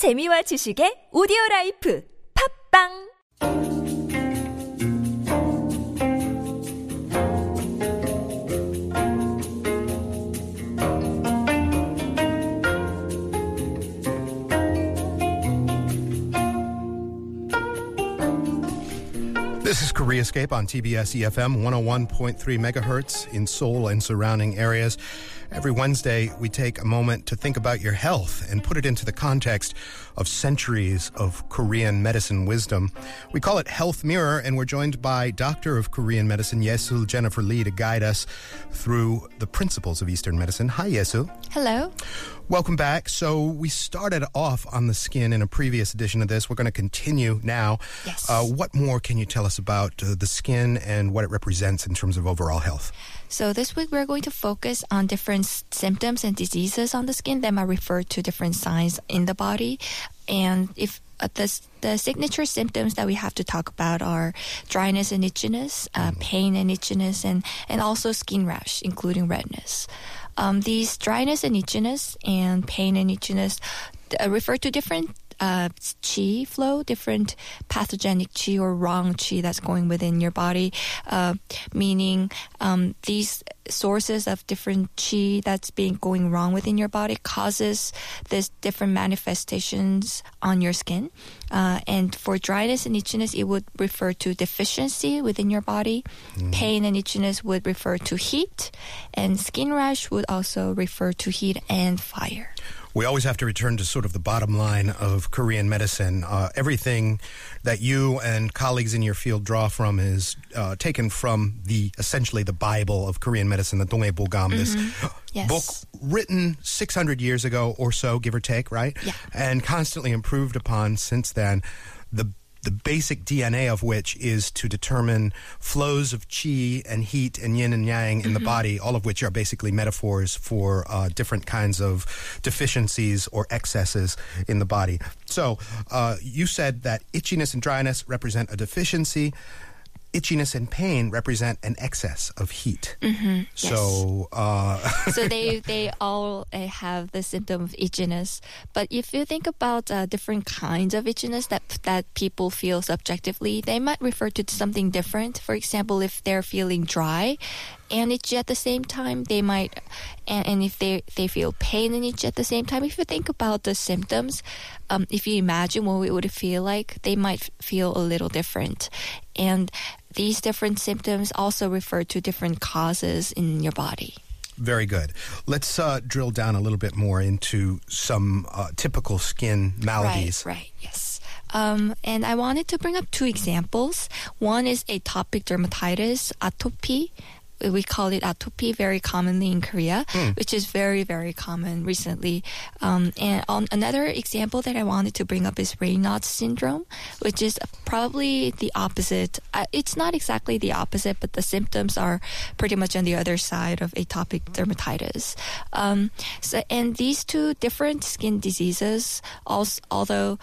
재미와 지식의 오디오 라이프 팝빵! This is Koreascape on TBS eFM 101.3 megahertz in Seoul and surrounding areas. Every Wednesday, we take a moment to think about your health and put it into the context of centuries of Korean medicine wisdom. We call it Health Mirror, and we're joined by Doctor of Korean Medicine, Yeseul Jennifer Lee, to guide us through the principles of Eastern medicine. Hi, Yeseul. Hello. Welcome back. So we started off on the skin in a previous edition of this. We're going to continue now. Yes. What more can you tell us about the skin and what it represents in terms of overall health? So this week we're going to focus on different symptoms and diseases on the skin that might refer to different signs in the body. And if the signature symptoms that we have to talk about are dryness and itchiness, pain and itchiness, and also skin rash, including redness. These dryness and itchiness and pain and itchiness refer to different qi flow, different pathogenic qi or wrong qi that's going within your body, meaning these sources of different qi that's going wrong within your body causes these different manifestations on your skin. And for dryness and itchiness, it would refer to deficiency within your body. Pain and itchiness would refer to heat, and skin rash would also refer to heat and fire. We always have to return to sort of the bottom line of Korean medicine. Everything that you and colleagues in your field draw from is taken from essentially the Bible of Korean medicine, the Donguibogam, this book written 600 years ago or so, give or take, right? Yeah. And constantly improved upon since then. The basic DNA of which is to determine flows of qi and heat and yin and yang in the body, all of which are basically metaphors for different kinds of deficiencies or excesses in the body. So you said that itchiness and dryness represent a deficiency. Itchiness and pain represent an excess of heat. So, so they all have the symptom of itchiness. But if you think about different kinds of itchiness that people feel subjectively, they might refer to something different. For example, if they're feeling dry and itchy at the same time, they might, and if they feel pain and itch at the same time, if you think about the symptoms, if you imagine what it would feel like, they might feel a little different. And these different symptoms also refer to different causes in your body. Very good. Let's drill down a little bit more into some typical skin maladies. Right, yes. And I wanted to bring up two examples. One is atopic dermatitis, atopy. We call it atopy very commonly in Korea, which is very, very common recently. And another example that I wanted to bring up is Raynaud's syndrome, which is probably the opposite. It's not exactly the opposite, but the symptoms are pretty much on the other side of atopic dermatitis. And these two different skin diseases, although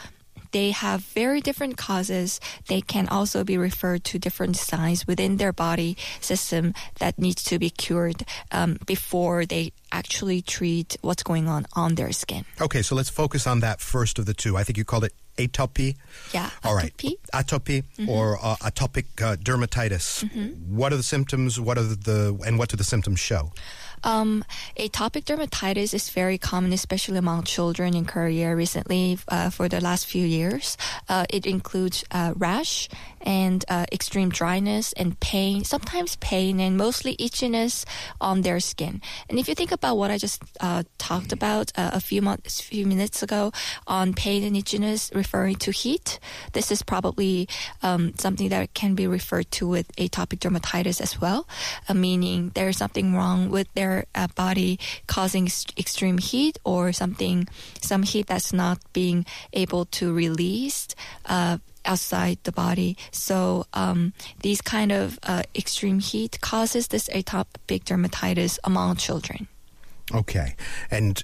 they have very different causes, they can also be referred to different signs within their body system that needs to be cured before they actually treat what's going on their skin. Okay, so let's focus on that first of the two. I think you called it atopy. Yeah, atopy. All right. Atopy or atopic dermatitis. What are the symptoms? What do the symptoms show? Atopic dermatitis is very common, especially among children in Korea recently for the last few years. It includes rash and extreme dryness and pain, sometimes pain and mostly itchiness on their skin. And if you think about what I just talked about a few minutes ago on pain and itchiness referring to heat, this is probably something that can be referred to with atopic dermatitis as well, meaning there's something wrong with their body causing extreme heat or some heat that's not being able to release outside the body. So these kind of extreme heat causes this atopic dermatitis among children. Okay. And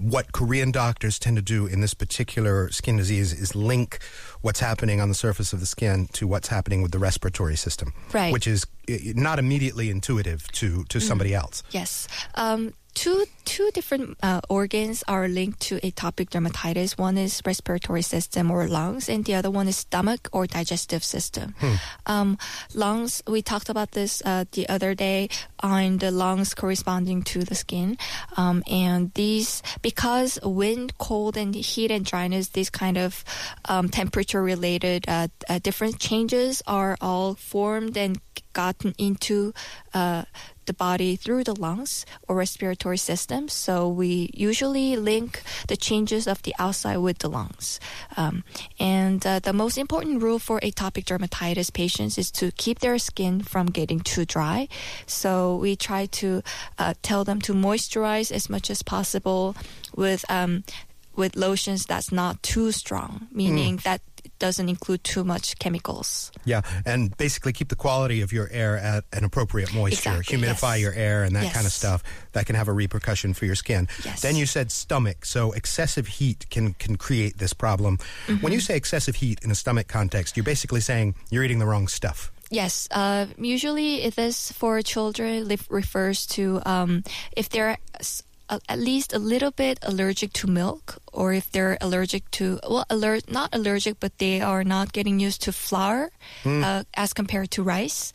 what Korean doctors tend to do in this particular skin disease is link what's happening on the surface of the skin to what's happening with the respiratory system, right, which is not immediately intuitive to somebody else. Yes. two different organs are linked to atopic dermatitis. One is respiratory system or lungs, and the other one is stomach or digestive system. Lungs, we talked about this the other day, on the lungs corresponding to the skin. And these, because wind, cold, and heat and dryness, these kind of temperature-related different changes are all formed and gotten into the body through the lungs or respiratory system. So we usually link the changes of the outside with the lungs. And the most important rule for atopic dermatitis patients is to keep their skin from getting too dry. So we try to tell them to moisturize as much as possible with lotions that's not too strong, meaning that doesn't include too much chemicals. Yeah, and basically keep the quality of your air at an appropriate moisture. Exactly, humidify your air and that kind of stuff. That can have a repercussion for your skin. Yes. Then you said stomach, so excessive heat can create this problem. When you say excessive heat in a stomach context, you're basically saying you're eating the wrong stuff. Yes, usually this for children refers to if they're at least a little bit allergic to milk, or if they're allergic to, not allergic, but they are not getting used to flour as compared to rice.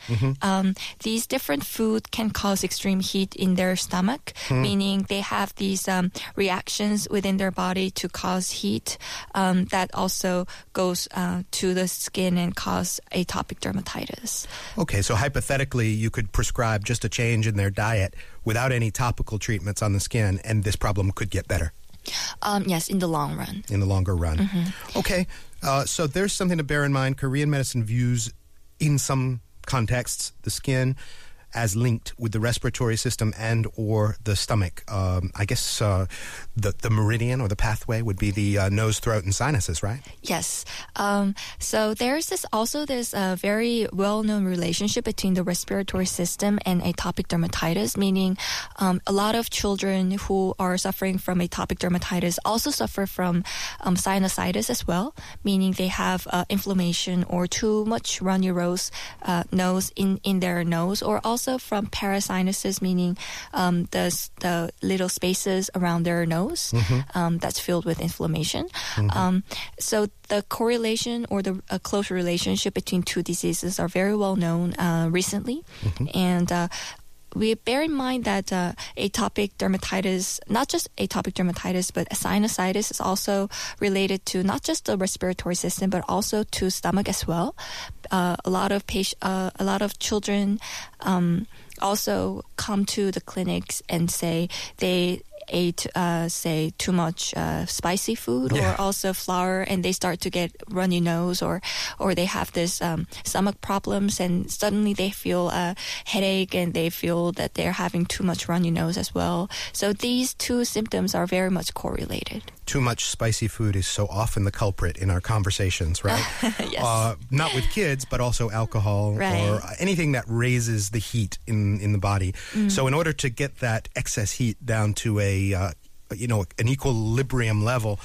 These different food can cause extreme heat in their stomach, meaning they have these reactions within their body to cause heat that also goes to the skin and cause atopic dermatitis. Okay, so hypothetically, you could prescribe just a change in their diet without any topical treatments on the skin, and this problem could get better. Yes, in the long run. In the longer run. Okay, so there's something to bear in mind. Korean medicine views, in some contexts, the skin as linked with the respiratory system and or the stomach. I guess the meridian or the pathway would be the nose, throat, and sinuses, right? Yes. So there's this very well-known relationship between the respiratory system and atopic dermatitis, meaning a lot of children who are suffering from atopic dermatitis also suffer from sinusitis as well, meaning they have inflammation or too much runny nose in their nose, or also from parasinuses, meaning the little spaces around their nose that's filled with inflammation. So the correlation or the close relationship between two diseases are very well known recently. And we bear in mind that atopic dermatitis, not just atopic dermatitis, but sinusitis is also related to not just the respiratory system, but also to stomach as well. A lot of children also come to the clinics and say they ate, say, too much spicy food or also flour, and they start to get runny nose or they have this stomach problems, and suddenly they feel a headache and they feel that they're having too much runny nose as well. So these two symptoms are very much correlated. Too much spicy food is so often the culprit in our conversations, right? Yes. Not with kids, but also alcohol or anything that raises the heat in the body. So in order to get that excess heat down to an equilibrium level,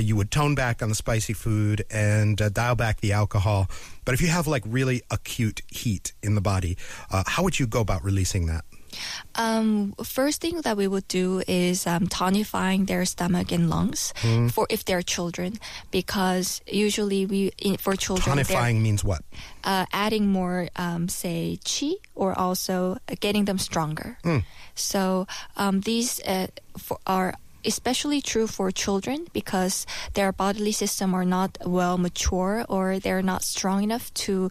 you would tone back on the spicy food and dial back the alcohol. But if you have really acute heat in the body, how would you go about releasing that? First thing that we would do is tonifying their stomach and lungs for if they're children, because usually for children. Tonifying means what? Adding more, say, qi, or also getting them stronger. So these are especially true for children because their bodily system are not well mature, or they're not strong enough to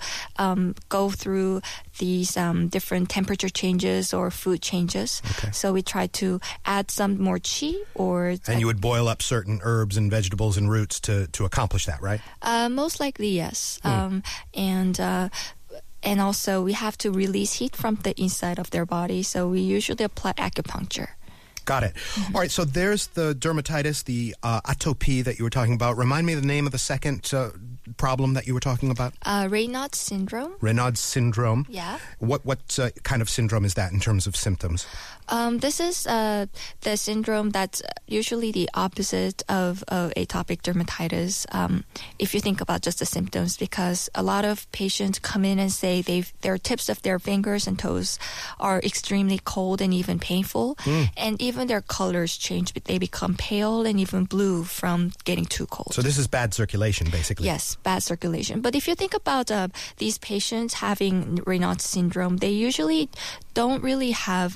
go through these different temperature changes or food changes. Okay. So we try to add some more qi or... And you would boil up certain herbs and vegetables and roots to accomplish that, right? Most likely, yes. And also we have to release heat from the inside of their body, so we usually apply acupuncture. Got it. All right, so there's the dermatitis, the atopy that you were talking about. Remind me the name of the second problem that you were talking about? Raynaud's syndrome. Raynaud's syndrome. Yeah. What kind of syndrome is that in terms of symptoms? This is the syndrome that's usually the opposite of atopic dermatitis. If you think about just the symptoms, because a lot of patients come in and say their tips of their fingers and toes are extremely cold and even painful, and even their colors change. They become pale and even blue from getting too cold. So this is bad circulation, basically. Yes, bad circulation. But if you think about these patients having Raynaud's syndrome, they usually don't really have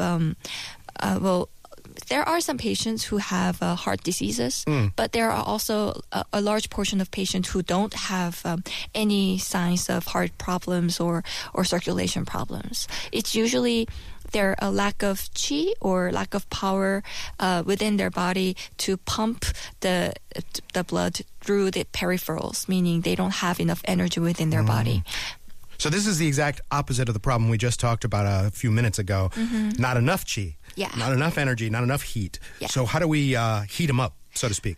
there are some patients who have heart diseases, but there are also a large portion of patients who don't have any signs of heart problems or circulation problems. It's usually their lack of qi or lack of power within their body to pump the blood through the peripherals, meaning they don't have enough energy within their body. So this is the exact opposite of the problem we just talked about a few minutes ago. Mm-hmm. Not enough qi, not enough energy, not enough heat. Yeah. So how do we heat them up, so to speak?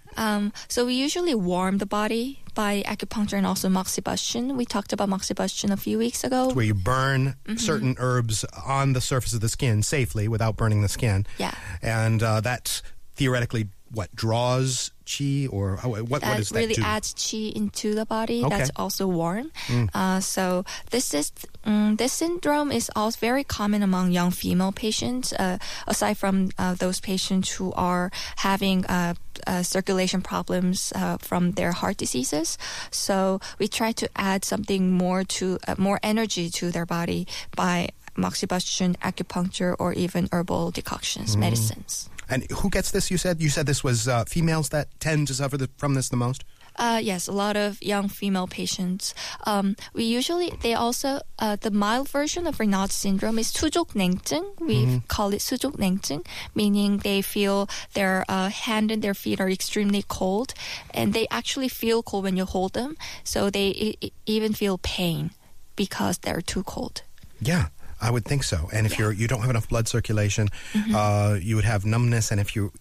So we usually warm the body by acupuncture and also moxibustion. We talked about moxibustion a few weeks ago. It's where you burn certain herbs on the surface of the skin safely without burning the skin. Yeah. And that's theoretically what draws qi, or what is that? That really adds qi into the body. Okay. That's also warm. So this syndrome is also very common among young female patients. Aside from those patients who are having circulation problems from their heart diseases, so we try to add something more to more energy to their body by moxibustion, acupuncture, or even herbal decoctions, medicines. And who gets this, you said? You said this was females that tend to suffer from this the most? Yes, a lot of young female patients. The mild version of Raynaud's syndrome is Sujok Naengjeung. We call it Sujok Naengjeung, meaning they feel their hand and their feet are extremely cold, and they actually feel cold when you hold them, so they even feel pain because they're too cold. Yeah. I would think so. And if you don't have enough blood circulation, you would have numbness. And if you've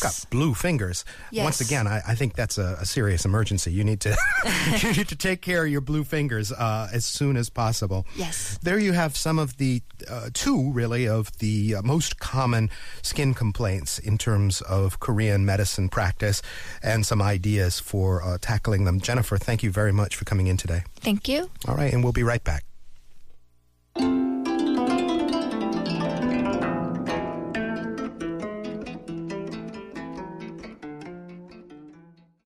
got blue fingers, once again, I think that's a serious emergency. You need to take care of your blue fingers as soon as possible. Yes. There you have some of the two most common skin complaints in terms of Korean medicine practice, and some ideas for tackling them. Jennifer, thank you very much for coming in today. Thank you. All right, and we'll be right back.